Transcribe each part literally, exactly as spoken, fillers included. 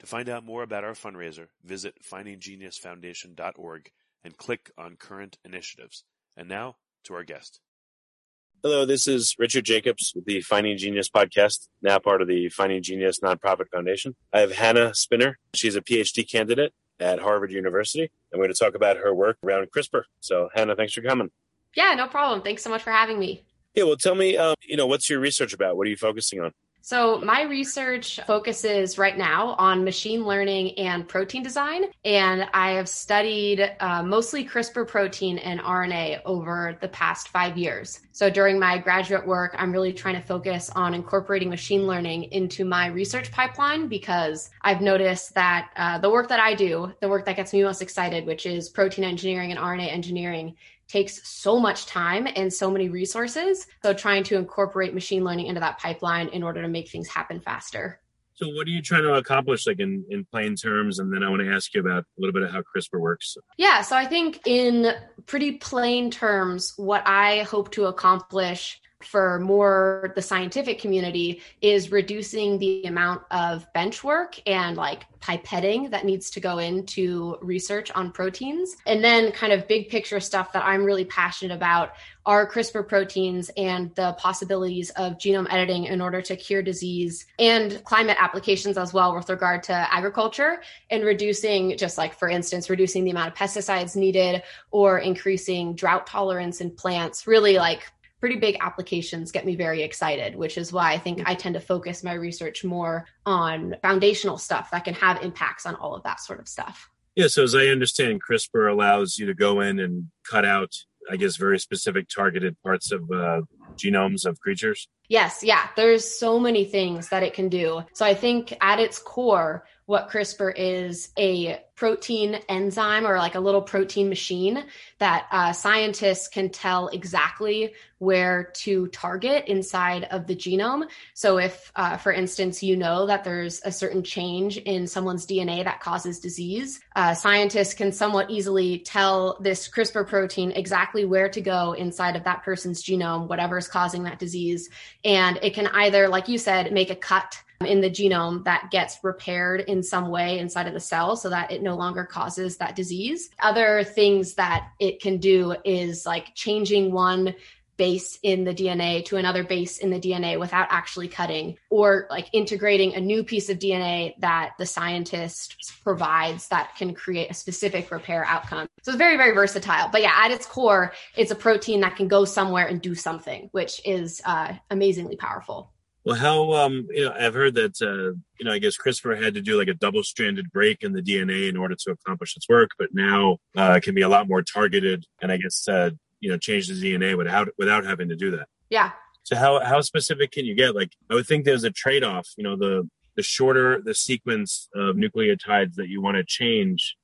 To find out more about our fundraiser, visit Finding Genius Foundation dot org and click on Current Initiatives. And now, to our guest. Hello, this is Richard Jacobs with the Finding Genius Podcast, now part of the Finding Genius Nonprofit Foundation. I have Hannah Spinner. She's a P H D candidate at Harvard University. I'm going to talk about her work around CRISPR. So, Hannah, thanks for coming. Yeah, no problem. Thanks so much for having me. Yeah, well, tell me, um, you know, what's your research about? What are you focusing on? So my research focuses right now on machine learning and protein design, and I have studied uh, mostly CRISPR protein and R N A over the past five years. So during my graduate work, I'm really trying to focus on incorporating machine learning into my research pipeline, because I've noticed that uh, the work that I do, the work that gets me most excited, which is protein engineering and R N A engineering, takes so much time and so many resources. So trying to incorporate machine learning into that pipeline in order to make things happen faster. So what are you trying to accomplish, like in, in plain terms? And then I want to ask you about a little bit of how CRISPR works. Yeah, so I think in pretty plain terms, what I hope to accomplish for more the scientific community is reducing the amount of bench work and like pipetting that needs to go into research on proteins. And then kind of big picture stuff that I'm really passionate about are CRISPR proteins and the possibilities of genome editing in order to cure disease, and climate applications as well with regard to agriculture and reducing, just like, for instance, reducing the amount of pesticides needed or increasing drought tolerance in plants. Really, like, pretty big applications get me very excited, which is why I think I tend to focus my research more on foundational stuff that can have impacts on all of that sort of stuff. Yeah. So as I understand, CRISPR allows you to go in and cut out, I guess, very specific targeted parts of uh, genomes of creatures. Yes. Yeah. There's so many things that it can do. So I think at its core, what CRISPR is a protein enzyme, or like a little protein machine that uh, scientists can tell exactly where to target inside of the genome. So if, uh, for instance, you know that there's a certain change in someone's D N A that causes disease, uh, scientists can somewhat easily tell this CRISPR protein exactly where to go inside of that person's genome, whatever is causing that disease. And it can either, like you said, make a cut in the genome that gets repaired in some way inside of the cell so that it no longer causes that disease. Other things that it can do is like changing one base in the D N A to another base in the D N A without actually cutting, or like integrating a new piece of D N A that the scientist provides that can create a specific repair outcome. So it's very, very versatile. But yeah, at its core, it's a protein that can go somewhere and do something, which is uh, amazingly powerful. Well, how, um, you know, I've heard that, uh, you know, I guess CRISPR had to do like a double-stranded break in the D N A in order to accomplish its work, but now uh, it can be a lot more targeted and, I guess, uh, you know, change the D N A without without having to do that. Yeah. So how, how specific can you get? Like, I would think there's a trade-off, you know, the the shorter the sequence of nucleotides that you want to change,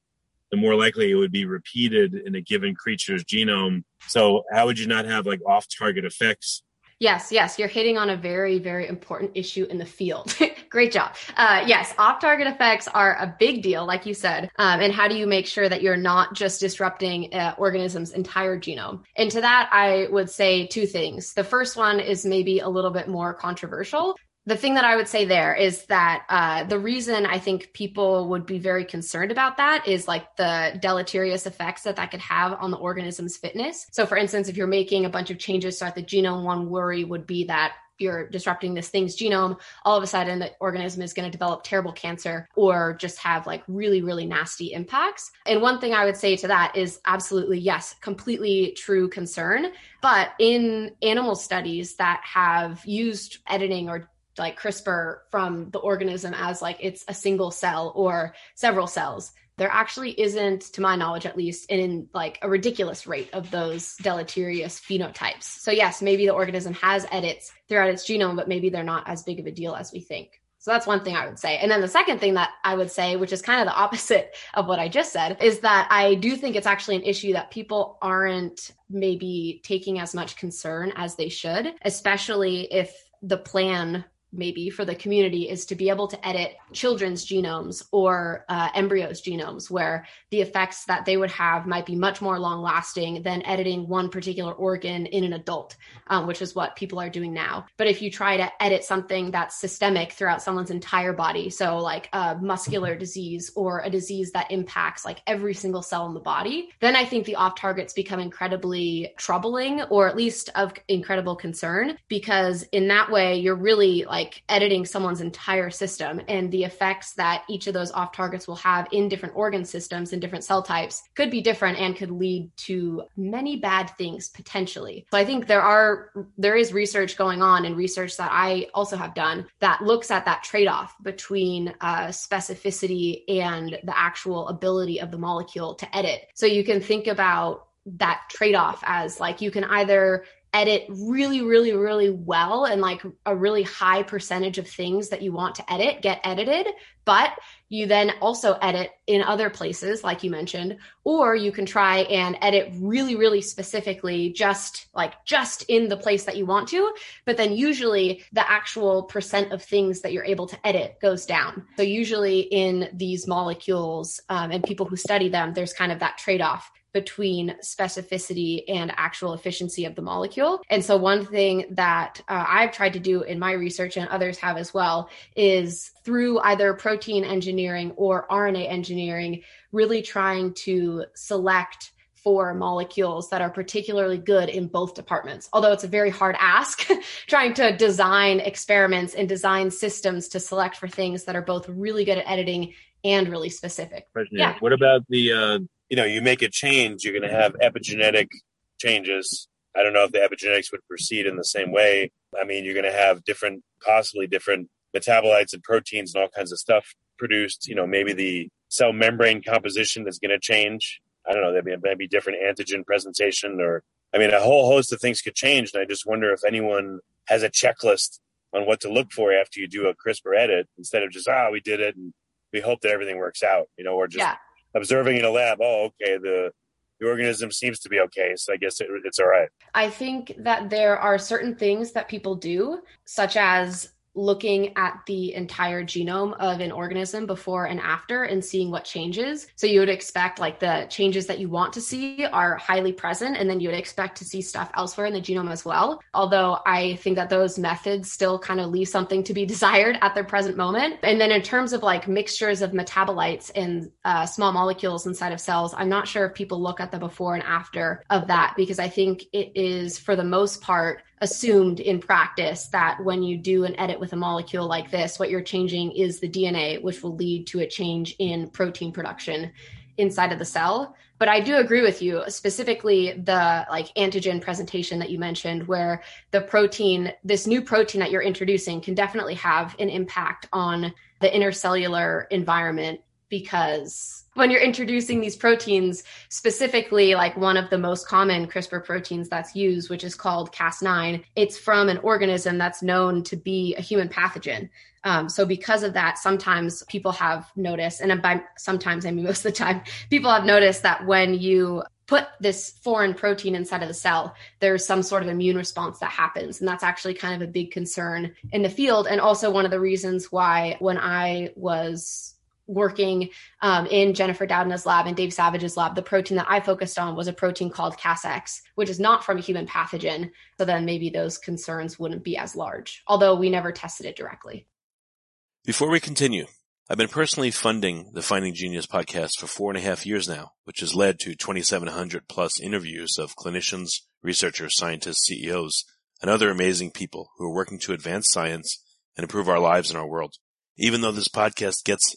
the more likely it would be repeated in a given creature's genome. So how would you not have like off-target effects? Yes, yes. You're hitting on a very, very important issue in the field. Great job. Uh, yes, off-target effects are a big deal, like you said. Um, and how do you make sure that you're not just disrupting an uh, organism's entire genome? And to that, I would say two things. The first one is maybe a little bit more controversial. The thing that I would say there is that uh, the reason I think people would be very concerned about that is like the deleterious effects that that could have on the organism's fitness. So for instance, if you're making a bunch of changes throughout the genome, one worry would be that you're disrupting this thing's genome, all of a sudden the organism is going to develop terrible cancer or just have like really, really nasty impacts. And one thing I would say to that is absolutely, yes, completely true concern. But in animal studies that have used editing or like CRISPR from the organism as like it's a single cell or several cells, there actually isn't, to my knowledge at least, in like a ridiculous rate of those deleterious phenotypes. So yes, maybe the organism has edits throughout its genome, but maybe they're not as big of a deal as we think. So that's one thing I would say. And then the second thing that I would say, which is kind of the opposite of what I just said, is that I do think it's actually an issue that people aren't maybe taking as much concern as they should, especially if the plan maybe for the community is to be able to edit children's genomes or uh, embryos' genomes, where the effects that they would have might be much more long lasting than editing one particular organ in an adult, um, which is what people are doing now. But if you try to edit something that's systemic throughout someone's entire body, so like a muscular disease or a disease that impacts like every single cell in the body, then I think the off targets become incredibly troubling, or at least of incredible concern, because in that way, you're really like like editing someone's entire system, and the effects that each of those off targets will have in different organ systems and different cell types could be different and could lead to many bad things potentially. So I think there are, there is research going on, and research that I also have done that looks at that trade-off between uh, specificity and the actual ability of the molecule to edit. So you can think about that trade-off as like, you can either edit really, really, really well, and like a really high percentage of things that you want to edit get edited, but you then also edit in other places, like you mentioned, or you can try and edit really, really specifically, just like just in the place that you want to, but then usually the actual percent of things that you're able to edit goes down. So usually in these molecules um, and people who study them, there's kind of that trade-off between specificity and actual efficiency of the molecule. And so one thing that uh, I've tried to do in my research, and others have as well, is through either protein engineering or R N A engineering, really trying to select for molecules that are particularly good in both departments. Although it's a very hard ask, trying to design experiments and design systems to select for things that are both really good at editing and really specific. Yeah. What about the... Uh... you know, you make a change, you're going to have epigenetic changes. I don't know if the epigenetics would proceed in the same way. I mean, you're going to have different, possibly different metabolites and proteins and all kinds of stuff produced. You know, maybe the cell membrane composition is going to change. I don't know, there might be different antigen presentation, or, I mean, a whole host of things could change. And I just wonder if anyone has a checklist on what to look for after you do a CRISPR edit, instead of just, ah, oh, we did it and we hope that everything works out, you know, or just... Yeah. Observing in a lab, oh, okay, the, the organism seems to be okay, so I guess it, it's all right. I think that there are certain things that people do, such as looking at the entire genome of an organism before and after and seeing what changes. So you would expect like the changes that you want to see are highly present, and then you would expect to see stuff elsewhere in the genome as well. Although I think that those methods still kind of leave something to be desired at their present moment. And then in terms of like mixtures of metabolites and uh, small molecules inside of cells, I'm not sure if people look at the before and after of that, because I think it is for the most part assumed in practice that when you do an edit with a molecule like this, what you're changing is the D N A, which will lead to a change in protein production inside of the cell. But I do agree with you, specifically the like antigen presentation that you mentioned, where the protein, this new protein that you're introducing, can definitely have an impact on the intercellular environment because when you're introducing these proteins, specifically like one of the most common CRISPR proteins that's used, which is called Cas nine, it's from an organism that's known to be a human pathogen. Um, so because of that, sometimes people have noticed, and by sometimes, I mean most of the time, people have noticed that when you put this foreign protein inside of the cell, there's some sort of immune response that happens. And that's actually kind of a big concern in the field. And also one of the reasons why when I was working um, in Jennifer Doudna's lab and Dave Savage's lab, the protein that I focused on was a protein called CasX, which is not from a human pathogen. So then maybe those concerns wouldn't be as large, although we never tested it directly. Before we continue, I've been personally funding the Finding Genius podcast for four and a half years now, which has led to twenty-seven hundred plus interviews of clinicians, researchers, scientists, C E Os, and other amazing people who are working to advance science and improve our lives and our world. Even though this podcast gets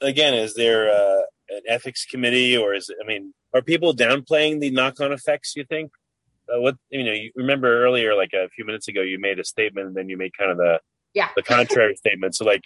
Again, is there uh, an ethics committee, or is it, I mean, are people downplaying the knock-on effects, you think? Uh, what, you know, you remember earlier, like a few minutes ago, you made a statement and then you made kind of the, yeah. the contrary statement. So like,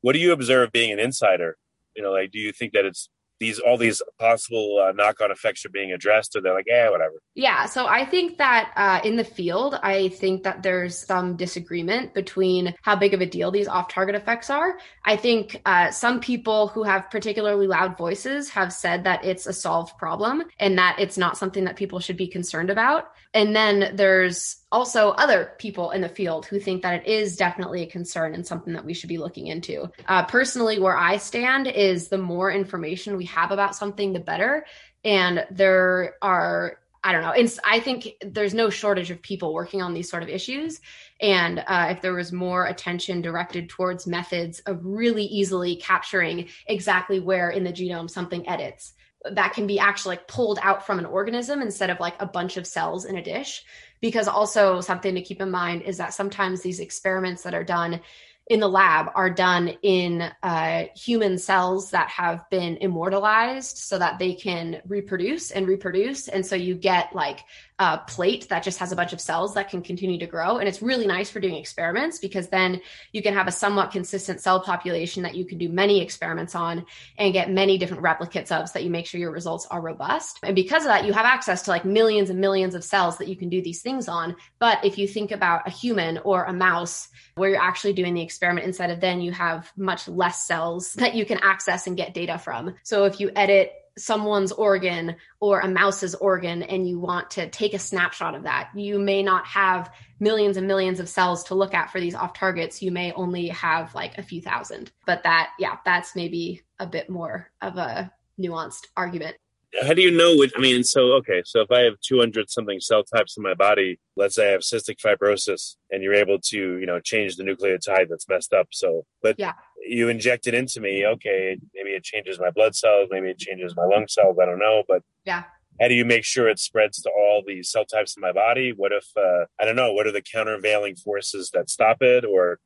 what do you observe being an insider? You know, like, do you think that it's these, all these possible uh, knock-on effects are being addressed, or they're like, eh, whatever? Yeah. So I think that uh, in the field, I think that there's some disagreement between how big of a deal these off-target effects are. I think uh, some people who have particularly loud voices have said that it's a solved problem and that it's not something that people should be concerned about. And then there's also other people in the field who think that it is definitely a concern and something that we should be looking into. Uh, personally, where I stand is the more information we have about something, the better. And there are, I don't know, it's, I think there's no shortage of people working on these sort of issues. And uh, if there was more attention directed towards methods of really easily capturing exactly where in the genome something edits, that can be actually like pulled out from an organism instead of like a bunch of cells in a dish. Because also something to keep in mind is that sometimes these experiments that are done in the lab are done in uh, human cells that have been immortalized so that they can reproduce and reproduce. And so you get like a plate that just has a bunch of cells that can continue to grow. And it's really nice for doing experiments because then you can have a somewhat consistent cell population that you can do many experiments on and get many different replicates of so that you make sure your results are robust. And because of that, you have access to like millions and millions of cells that you can do these things on. But if you think about a human or a mouse where you're actually doing the experiment, experiment inside of then you have much less cells that you can access and get data from. So if you edit someone's organ or a mouse's organ and you want to take a snapshot of that, you may not have millions and millions of cells to look at for these off targets. You may only have like a few thousand, but that, yeah, that's maybe a bit more of a nuanced argument. How do you know what, I mean, so, okay, so if I have two hundred something cell types in my body, let's say I have cystic fibrosis and you're able to, you know, change the nucleotide that's messed up. So, but yeah. you inject it into me. Okay. Maybe it changes my blood cells. Maybe it changes my lung cells. I don't know. But yeah. How do you make sure it spreads to all the cell types in my body? What if, uh, I don't know, what are the countervailing forces that stop it? Or,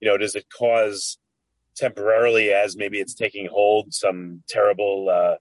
you know, does it cause temporarily, as maybe it's taking hold, some terrible, uh,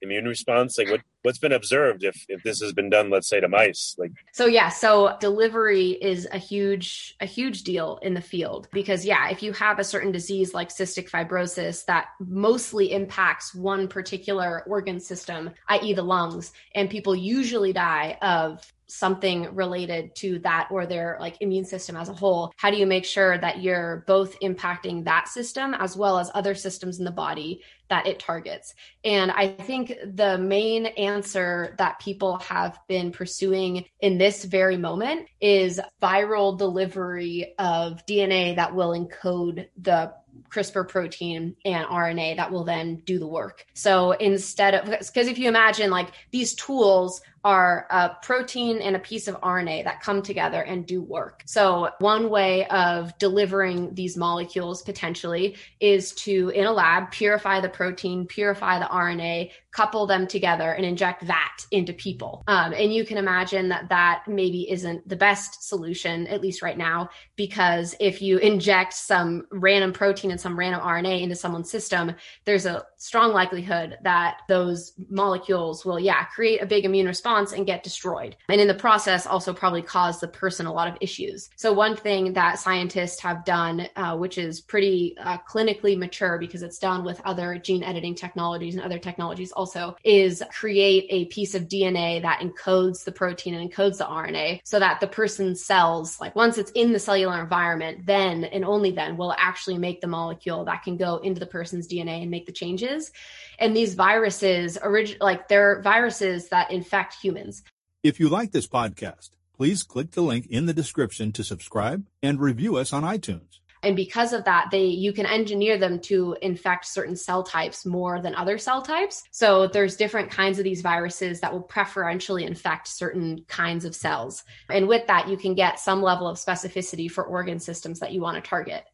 immune response? Like what, what's been observed if, if this has been done, let's say to mice? Like, so yeah, so delivery is a huge, a huge deal in the field because yeah, if you have a certain disease like cystic fibrosis that mostly impacts one particular organ system, that is the lungs, and people usually die of something related to that or their like immune system as a whole, how do you make sure that you're both impacting that system as well as other systems in the body that it targets? And I think the main answer that people have been pursuing in this very moment is viral delivery of D N A that will encode the CRISPR protein and R N A that will then do the work. So instead of, because if you imagine like these tools are a protein and a piece of R N A that come together and do work. So one way of delivering these molecules potentially is to, in a lab, purify the protein, purify the R N A, couple them together and inject that into people. Um, and you can imagine that that maybe isn't the best solution, at least right now, because if you inject some random protein and some random R N A into someone's system, there's a strong likelihood that those molecules will, yeah, create a big immune response and get destroyed. And in the process, also probably cause the person a lot of issues. So one thing that scientists have done, uh, which is pretty uh, clinically mature because it's done with other gene editing technologies and other technologies also, is create a piece of D N A that encodes the protein and encodes the R N A so that the person's cells, like once it's in the cellular environment, then and only then will actually make the molecule that can go into the person's D N A and make the changes. And these viruses, orig- like they're viruses that infect humans. If you like this podcast, please click the link in the description to subscribe and review us on iTunes. And because of that, they you can engineer them to infect certain cell types more than other cell types. So there's different kinds of these viruses that will preferentially infect certain kinds of cells. And with that, you can get some level of specificity for organ systems that you want to target.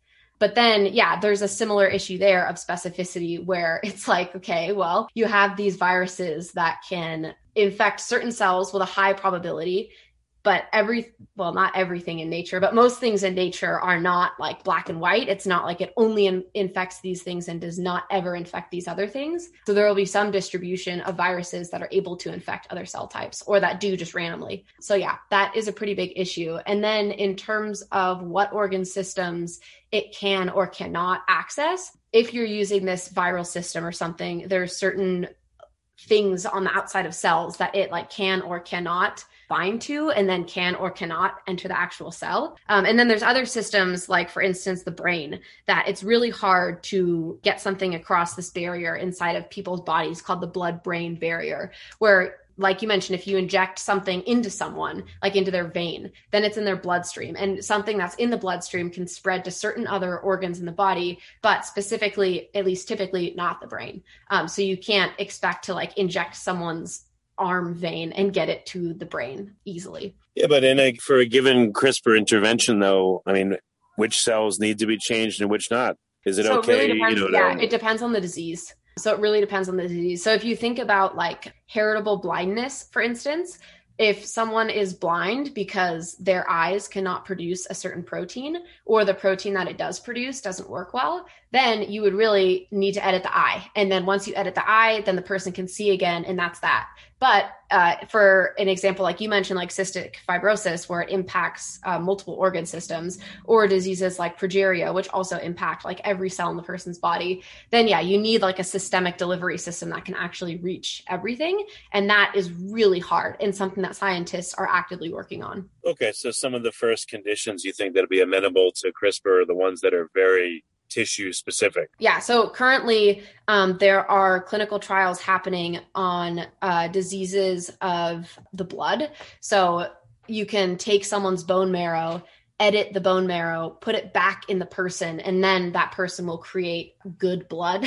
But then, yeah, there's a similar issue there of specificity where it's like, okay, well, you have these viruses that can infect certain cells with a high probability. But every, well, not everything in nature, but most things in nature are not like black and white. It's not like it only in, infects these things and does not ever infect these other things. So there will be some distribution of viruses that are able to infect other cell types or that do just randomly. So yeah, that is a pretty big issue. And then in terms of what organ systems it can or cannot access, if you're using this viral system or something, there are certain things on the outside of cells that it like can or cannot bind to and then can or cannot enter the actual cell. Um, and then there's other systems, like for instance, the brain, that it's really hard to get something across this barrier inside of people's bodies called the blood-brain barrier, where, like you mentioned, if you inject something into someone, like into their vein, then it's in their bloodstream. And something that's in the bloodstream can spread to certain other organs in the body, but specifically, at least typically, not the brain. Um, so you can't expect to like inject someone's arm vein and get it to the brain easily. Yeah, but in a, for a given CRISPR intervention, though, I mean, which cells need to be changed and which not? Is it so okay? It really depends, you know, yeah, it depends on the disease. So it really depends on the disease. So if you think about like heritable blindness, for instance, if someone is blind because their eyes cannot produce a certain protein or the protein that it does produce doesn't work well, then you would really need to edit the eye. And then once you edit the eye, then the person can see again, and that's that. But uh, for an example, like you mentioned, like cystic fibrosis, where it impacts uh, multiple organ systems, or diseases like progeria, which also impact like every cell in the person's body, then yeah, you need like a systemic delivery system that can actually reach everything. And that is really hard and something that scientists are actively working on. Okay, so some of the first conditions you think that would be amenable to CRISPR are the ones that are very tissue specific. Yeah. So currently um, there are clinical trials happening on uh, diseases of the blood. So you can take someone's bone marrow, edit the bone marrow, put it back in the person, and then that person will create good blood.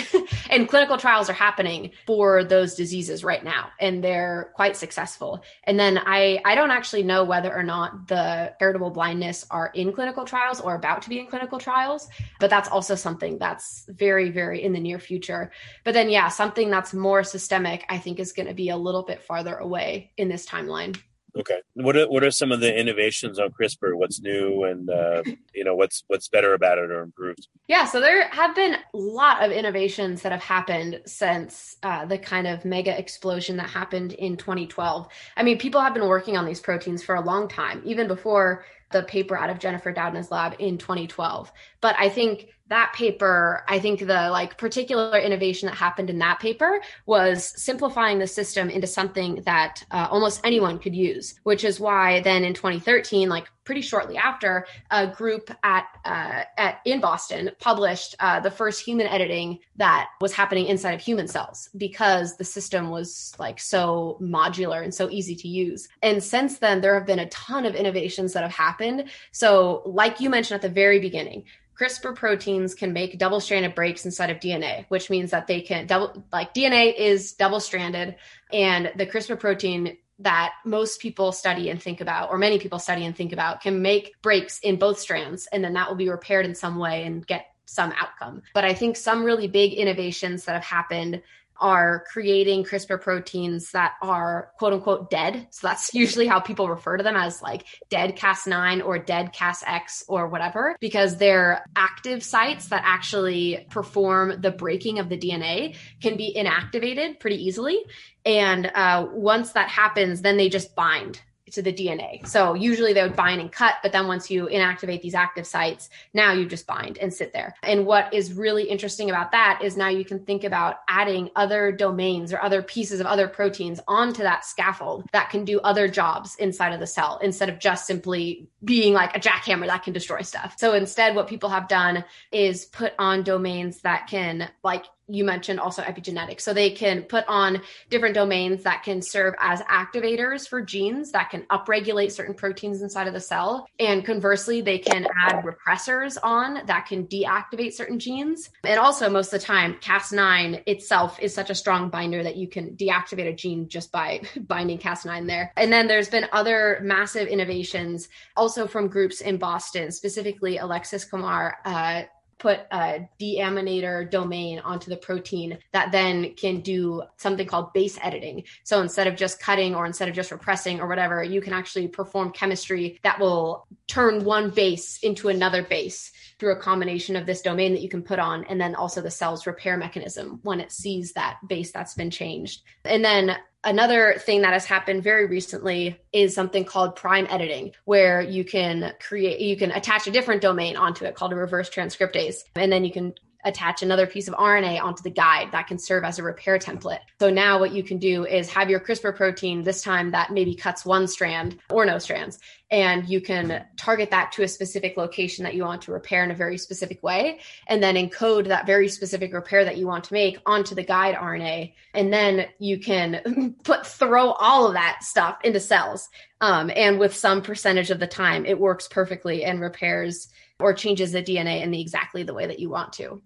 And clinical trials are happening for those diseases right now, and they're quite successful. And then I, I don't actually know whether or not the heritable blindness are in clinical trials or about to be in clinical trials, but that's also something that's very, very in the near future. But then, yeah, something that's more systemic, I think, is going to be a little bit farther away in this timeline. Okay. What are, what are some of the innovations on CRISPR? What's new and, uh, you know, what's, what's better about it or improved? Yeah. So there have been a lot of innovations that have happened since uh, the kind of mega explosion that happened in twenty twelve. I mean, people have been working on these proteins for a long time, even before the paper out of Jennifer Doudna's lab in twenty twelve. But I think that paper, I think the like particular innovation that happened in that paper was simplifying the system into something that uh, almost anyone could use, which is why then in twenty thirteen, like pretty shortly after, a group at uh, at in Boston published uh, the first human editing that was happening inside of human cells, because the system was like so modular and so easy to use. And since then, there have been a ton of innovations that have happened. So like you mentioned at the very beginning, CRISPR proteins can make double-stranded breaks inside of D N A, which means that they can double, like D N A is double-stranded, and the CRISPR protein that most people study and think about, or many people study and think about, can make breaks in both strands, and then that will be repaired in some way and get some outcome. But I think some really big innovations that have happened are creating CRISPR proteins that are quote unquote dead. So that's usually how people refer to them, as like dead Cas nine or dead Cas X or whatever, because they're active sites that actually perform the breaking of the D N A can be inactivated pretty easily. And uh, once that happens, then they just bind to the D N A. So usually they would bind and cut, but then once you inactivate these active sites, now you just bind and sit there. And what is really interesting about that is now you can think about adding other domains or other pieces of other proteins onto that scaffold that can do other jobs inside of the cell, instead of just simply being like a jackhammer that can destroy stuff. So instead, what people have done is put on domains that can, like, you mentioned also epigenetics. So they can put on different domains that can serve as activators for genes that can upregulate certain proteins inside of the cell. And conversely, they can add repressors on that can deactivate certain genes. And also, most of the time, Cas nine itself is such a strong binder that you can deactivate a gene just by binding Cas nine there. And then there's been other massive innovations also from groups in Boston, specifically Alexis Kumar, uh, put a deaminator domain onto the protein that then can do something called base editing. So instead of just cutting, or instead of just repressing or whatever, you can actually perform chemistry that will turn one base into another base through a combination of this domain that you can put on, and then also the cell's repair mechanism when it sees that base that's been changed. And then another thing that has happened very recently is something called prime editing, where you can create, you can attach a different domain onto it called a reverse transcriptase, and then you can attach another piece of R N A onto the guide that can serve as a repair template. So now what you can do is have your CRISPR protein, this time that maybe cuts one strand or no strands, and you can target that to a specific location that you want to repair in a very specific way, and then encode that very specific repair that you want to make onto the guide R N A. And then you can put throw all of that stuff into cells. Um, and with some percentage of the time, it works perfectly and repairs or changes the D N A in the, exactly the way that you want to.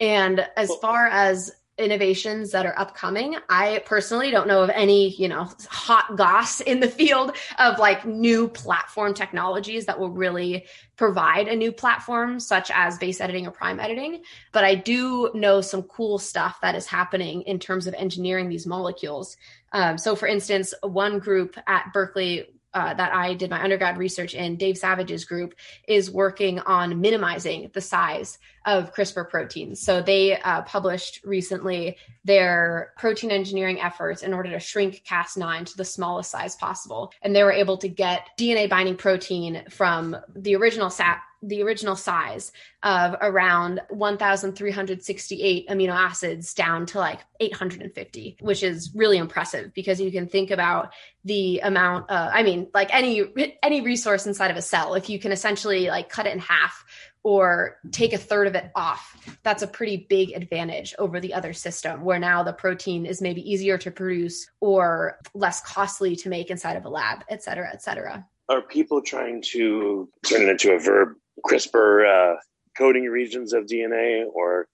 And as far as innovations that are upcoming, I personally don't know of any, you know, hot goss in the field of like new platform technologies that will really provide a new platform, such as base editing or prime editing. But I do know some cool stuff that is happening in terms of engineering these molecules. Um, so for instance, one group at Berkeley Uh, that I did my undergrad research in, Dave Savage's group, is working on minimizing the size of CRISPR proteins. So they uh, published recently their protein engineering efforts in order to shrink Cas nine to the smallest size possible. And they were able to get D N A binding protein from the original sap the original size of around one thousand three hundred sixty-eight amino acids down to like eight hundred fifty, which is really impressive, because you can think about the amount of, I mean, like any, any resource inside of a cell, if you can essentially like cut it in half or take a third of it off, that's a pretty big advantage over the other system, where now the protein is maybe easier to produce or less costly to make inside of a lab, et cetera, et cetera. Are people trying to turn it into a verb, CRISPR uh, coding regions of D N A, or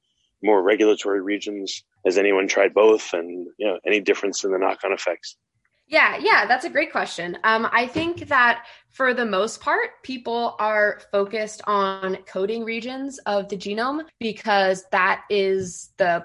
more regulatory regions? Has anyone tried both, and you know, any difference in the knock-on effects? Yeah, yeah, that's a great question. Um, I think that for the most part, people are focused on coding regions of the genome, because that is the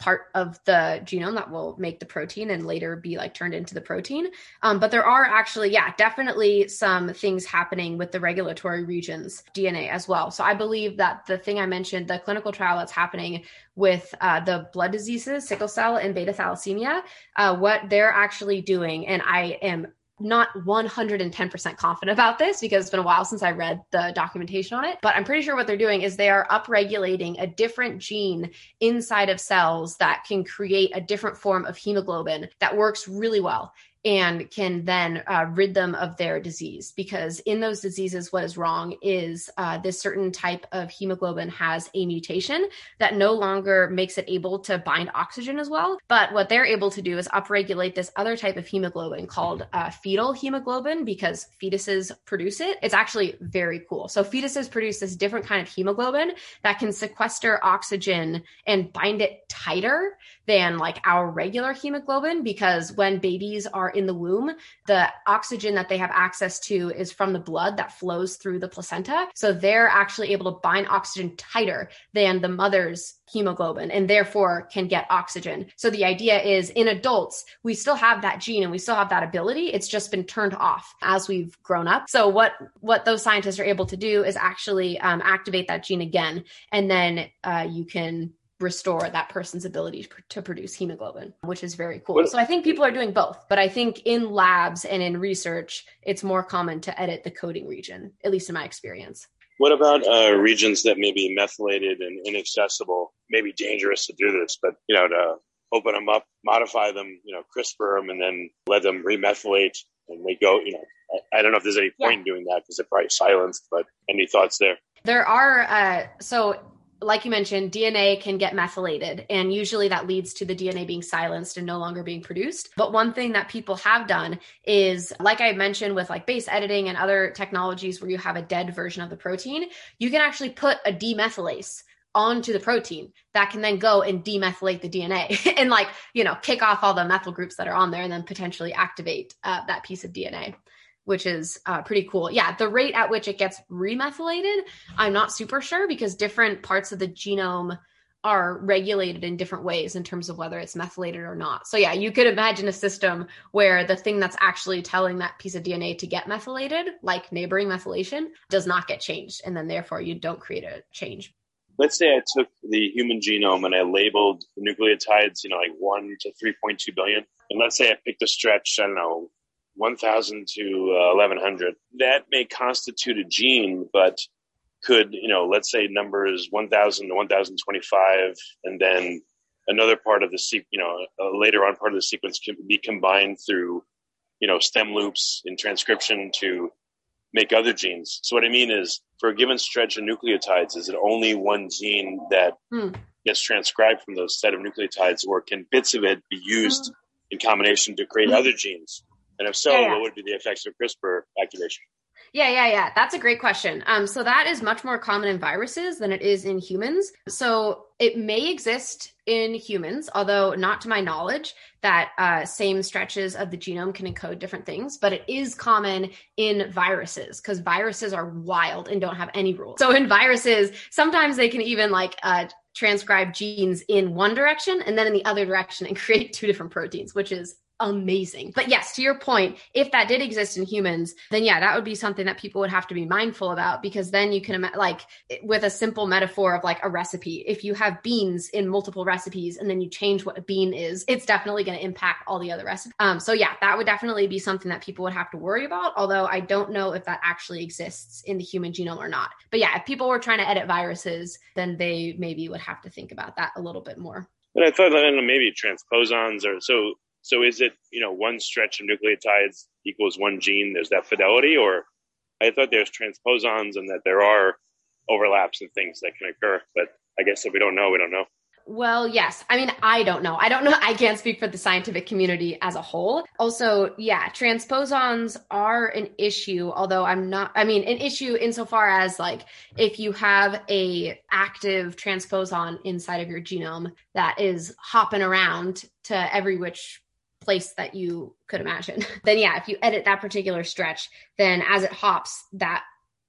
part of the genome that will make the protein and later be like turned into the protein. Um, but there are actually, yeah, definitely some things happening with the regulatory regions D N A as well. So I believe that the thing I mentioned, the clinical trial that's happening with uh, the blood diseases, sickle cell and beta thalassemia, uh, what they're actually doing, and I am not one hundred ten percent confident about this because it's been a while since I read the documentation on it, but I'm pretty sure what they're doing is they are upregulating a different gene inside of cells that can create a different form of hemoglobin that works really well and can then uh, rid them of their disease. Because in those diseases, what is wrong is uh, this certain type of hemoglobin has a mutation that no longer makes it able to bind oxygen as well. But what they're able to do is upregulate this other type of hemoglobin called uh, fetal hemoglobin, because fetuses produce it. It's actually very cool. So fetuses produce this different kind of hemoglobin that can sequester oxygen and bind it tighter than like our regular hemoglobin, because when babies are in the womb, the oxygen that they have access to is from the blood that flows through the placenta. So they're actually able to bind oxygen tighter than the mother's hemoglobin, and therefore can get oxygen. So the idea is in adults, we still have that gene and we still have that ability. It's just been turned off as we've grown up. So what, what those scientists are able to do is actually um, activate that gene again. And then uh, you can restore that person's ability to produce hemoglobin, which is very cool. What? So I think people are doing both, but I think in labs and in research, it's more common to edit the coding region, at least in my experience. What about uh, regions that may be methylated and inaccessible, maybe dangerous to do this, but, you know, to open them up, modify them, you know, CRISPR them, and then let them remethylate and they go, you know, I, I don't know if there's any point yeah. in doing that because they're probably silenced, but any thoughts there? There are, uh, so like you mentioned, D N A can get methylated, and usually that leads to the D N A being silenced and no longer being produced. But one thing that people have done is, like I mentioned with like base editing and other technologies where you have a dead version of the protein, you can actually put a demethylase onto the protein that can then go and demethylate the D N A and like, you know, kick off all the methyl groups that are on there and then potentially activate uh, that piece of D N A, which is uh, pretty cool. Yeah, the rate at which it gets remethylated, I'm not super sure because different parts of the genome are regulated in different ways in terms of whether it's methylated or not. So yeah, you could imagine a system where the thing that's actually telling that piece of D N A to get methylated, like neighboring methylation, does not get changed. And then therefore you don't create a change. Let's say I took the human genome and I labeled the nucleotides, you know, like one to three point two billion. And let's say I picked a stretch, I don't know, one thousand to eleven hundred. That may constitute a gene, but could, you know, let's say numbers one thousand to one thousand twenty-five, and then another part of the, se- you know, a later on part of the sequence can be combined through, you know, stem loops in transcription to make other genes. So what I mean is, for a given stretch of nucleotides, is it only one gene that hmm. gets transcribed from those set of nucleotides, or can bits of it be used hmm. in combination to create hmm. other genes? And if so, yeah, yeah. what would be the effects of CRISPR activation? Yeah, yeah, yeah. That's a great question. Um, so that is much more common in viruses than it is in humans. So it may exist in humans, although not to my knowledge, that uh, same stretches of the genome can encode different things, but it is common in viruses because viruses are wild and don't have any rules. So in viruses, sometimes they can even like... Uh, transcribe genes in one direction and then in the other direction and create two different proteins, which is amazing. But yes, to your point, if that did exist in humans, then yeah, that would be something that people would have to be mindful about, because then you can, like with a simple metaphor of like a recipe, if you have beans in multiple recipes and then you change what a bean is, it's definitely going to impact all the other recipes. Um, so yeah, that would definitely be something that people would have to worry about, although I don't know if that actually exists in the human genome or not. But yeah, if people were trying to edit viruses, then they maybe would have to think about that a little bit more. But I thought, I don't know, maybe transposons or so. So is it, you know, one stretch of nucleotides equals one gene? There's that fidelity, or I thought there's transposons and that there are overlaps and things that can occur. But I guess if we don't know, we don't know. Well, yes. I mean, I don't know. I don't know. I can't speak for the scientific community as a whole. Also, yeah, transposons are an issue, although I'm not, I mean, an issue insofar as like, if you have a active transposon inside of your genome that is hopping around to every which place that you could imagine, then yeah, if you edit that particular stretch, then as it hops, that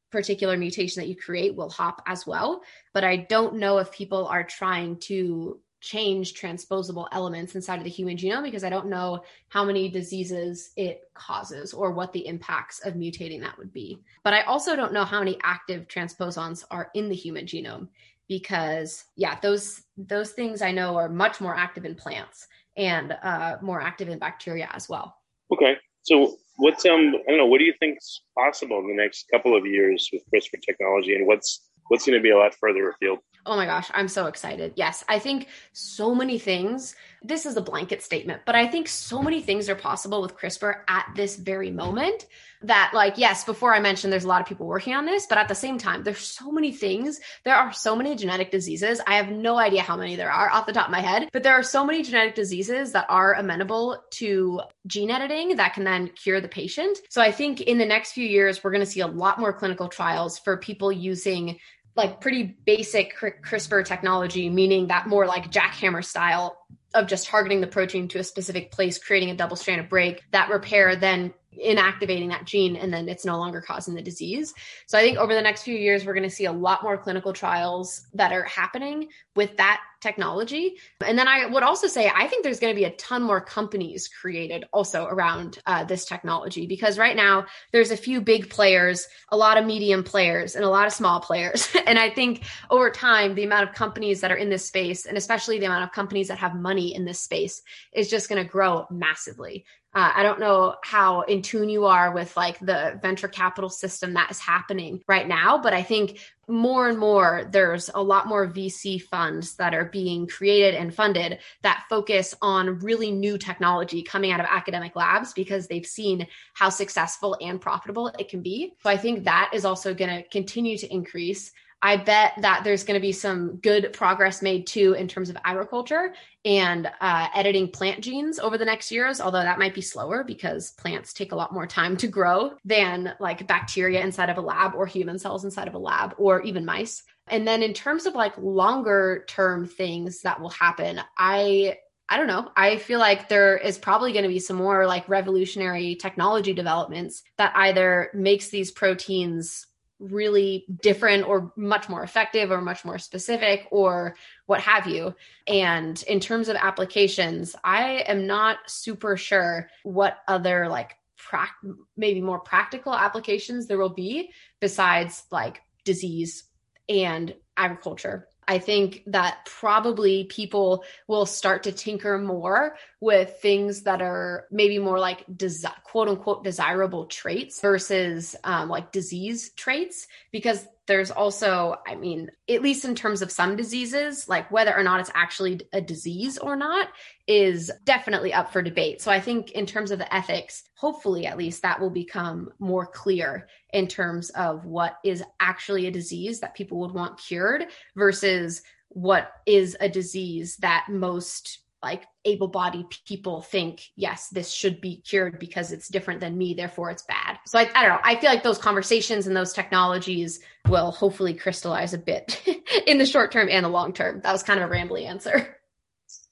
particular mutation that you create will hop as well. But I don't know if people are trying to change transposable elements inside of the human genome, because I don't know how many diseases it causes or what the impacts of mutating that would be. But I also don't know how many active transposons are in the human genome, because yeah, those those things I know are much more active in plants and uh, more active in bacteria as well. Okay. So what's, um, I don't know, what do you think's possible in the next couple of years with CRISPR technology, and what's, what's going to be a lot further afield? Oh my gosh, I'm so excited. Yes, I think so many things, this is a blanket statement, but I think so many things are possible with CRISPR at this very moment that like, yes, before I mentioned, there's a lot of people working on this, but at the same time, there's so many things. There are so many genetic diseases. I have no idea how many there are off the top of my head, but there are so many genetic diseases that are amenable to gene editing that can then cure the patient. So I think in the next few years, we're going to see a lot more clinical trials for people using like pretty basic CRISPR technology, meaning that more like jackhammer style of just targeting the protein to a specific place, creating a double-stranded break, that repair then inactivating that gene, and then it's no longer causing the disease. So I think over the next few years, we're going to see a lot more clinical trials that are happening with that technology. And then I would also say, I think there's going to be a ton more companies created also around uh, this technology, because right now there's a few big players, a lot of medium players, and a lot of small players. And I think over time, the amount of companies that are in this space, and especially the amount of companies that have money in this space, is just going to grow massively. Uh, I don't know how in tune you are with like the venture capital system that is happening right now, but I think more and more, there's a lot more V C funds that are being created and funded that focus on really new technology coming out of academic labs because they've seen how successful and profitable it can be. So I think that is also going to continue to increase. I bet that there's going to be some good progress made too in terms of agriculture and uh, editing plant genes over the next years, although that might be slower because plants take a lot more time to grow than like bacteria inside of a lab or human cells inside of a lab or even mice. And then in terms of like longer term things that will happen, I I don't know. I feel like there is probably going to be some more like revolutionary technology developments that either makes these proteins really different or much more effective or much more specific or what have you. And in terms of applications, I am not super sure what other like pra- maybe more practical applications there will be besides like disease and agriculture. I think that probably people will start to tinker more with things that are maybe more like desi- quote unquote desirable traits versus um, like disease traits, because there's also, I mean, at least in terms of some diseases, like whether or not it's actually a disease or not is definitely up for debate. So I think in terms of the ethics, hopefully at least that will become more clear in terms of what is actually a disease that people would want cured versus what is a disease that most like able-bodied people think, yes, this should be cured because it's different than me, therefore it's bad. So I, I don't know. I feel like those conversations and those technologies will hopefully crystallize a bit in the short term and the long term. That was kind of a rambly answer.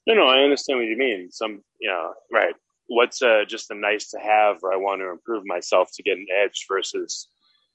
No, no, I understand what you mean. Some, you know, right. What's uh, just a nice to have, or I want to improve myself to get an edge versus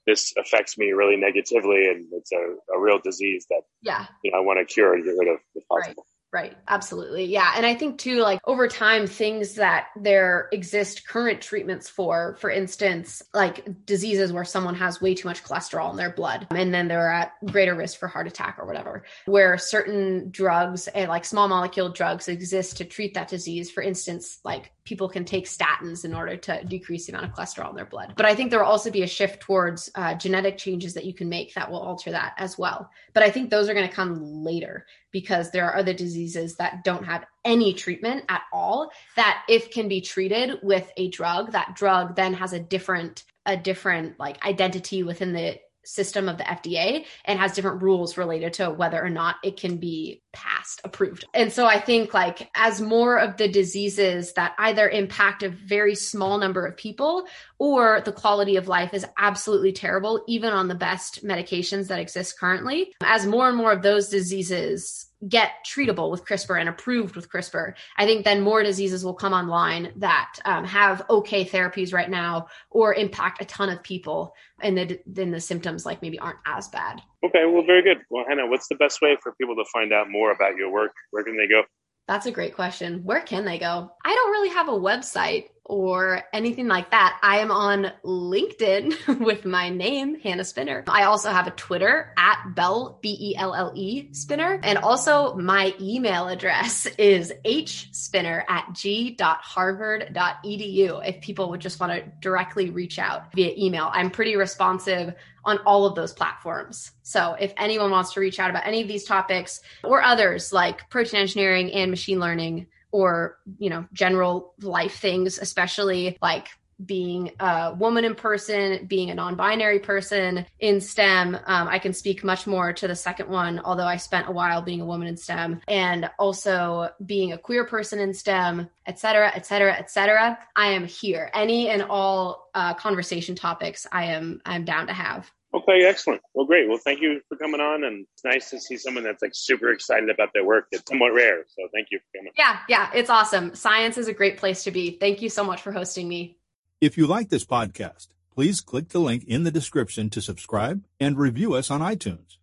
this affects me really negatively and it's a, a real disease that yeah. you know, I want to cure and get rid of if possible. Right. Right. Absolutely. Yeah. And I think too, like over time, things that there exist current treatments for, for instance, like diseases where someone has way too much cholesterol in their blood, and then they're at greater risk for heart attack or whatever, where certain drugs and like small molecule drugs exist to treat that disease. For instance, like people can take statins in order to decrease the amount of cholesterol in their blood. But I think there will also be a shift towards uh, genetic changes that you can make that will alter that as well. But I think those are going to come later, because there are other diseases that don't have any treatment at all, that if can be treated with a drug, that drug then has a different, a different like identity within the system of the F D A and has different rules related to whether or not it can be passed, approved. And so I think like as more of the diseases that either impact a very small number of people or the quality of life is absolutely terrible, even on the best medications that exist currently, as more and more of those diseases get treatable with CRISPR and approved with CRISPR, I think then more diseases will come online that um, have okay therapies right now or impact a ton of people, and the, then the symptoms like maybe aren't as bad. Okay, well, very good. Well, Hannah, what's the best way for people to find out more about your work? Where can they go? That's a great question. Where can they go? I don't really have a website or anything like that. I am on LinkedIn with my name, Hannah Spinner. I also have a Twitter at Bell, B E L L E Spinner. And also my email address is hspinner at g dot harvard dot e d u if people would just want to directly reach out via email. I'm pretty responsive on all of those platforms. So if anyone wants to reach out about any of these topics or others like protein engineering and machine learning, or, you know, general life things, especially like being a woman in person, being a non-binary person in STEM. Um, I can speak much more to the second one, although I spent a while being a woman in STEM, and also being a queer person in STEM, et cetera, et cetera, et cetera. I am here. Any and all uh, conversation topics I am I'm down to have. Okay, excellent. Well, great. Well, thank you for coming on. And it's nice to see someone that's like super excited about their work. It's somewhat rare. So thank you for coming. Yeah, yeah, it's awesome. Science is a great place to be. Thank you so much for hosting me. If you like this podcast, please click the link in the description to subscribe and review us on iTunes.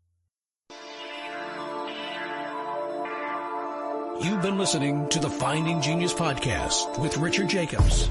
You've been listening to the Finding Genius Podcast with Richard Jacobs.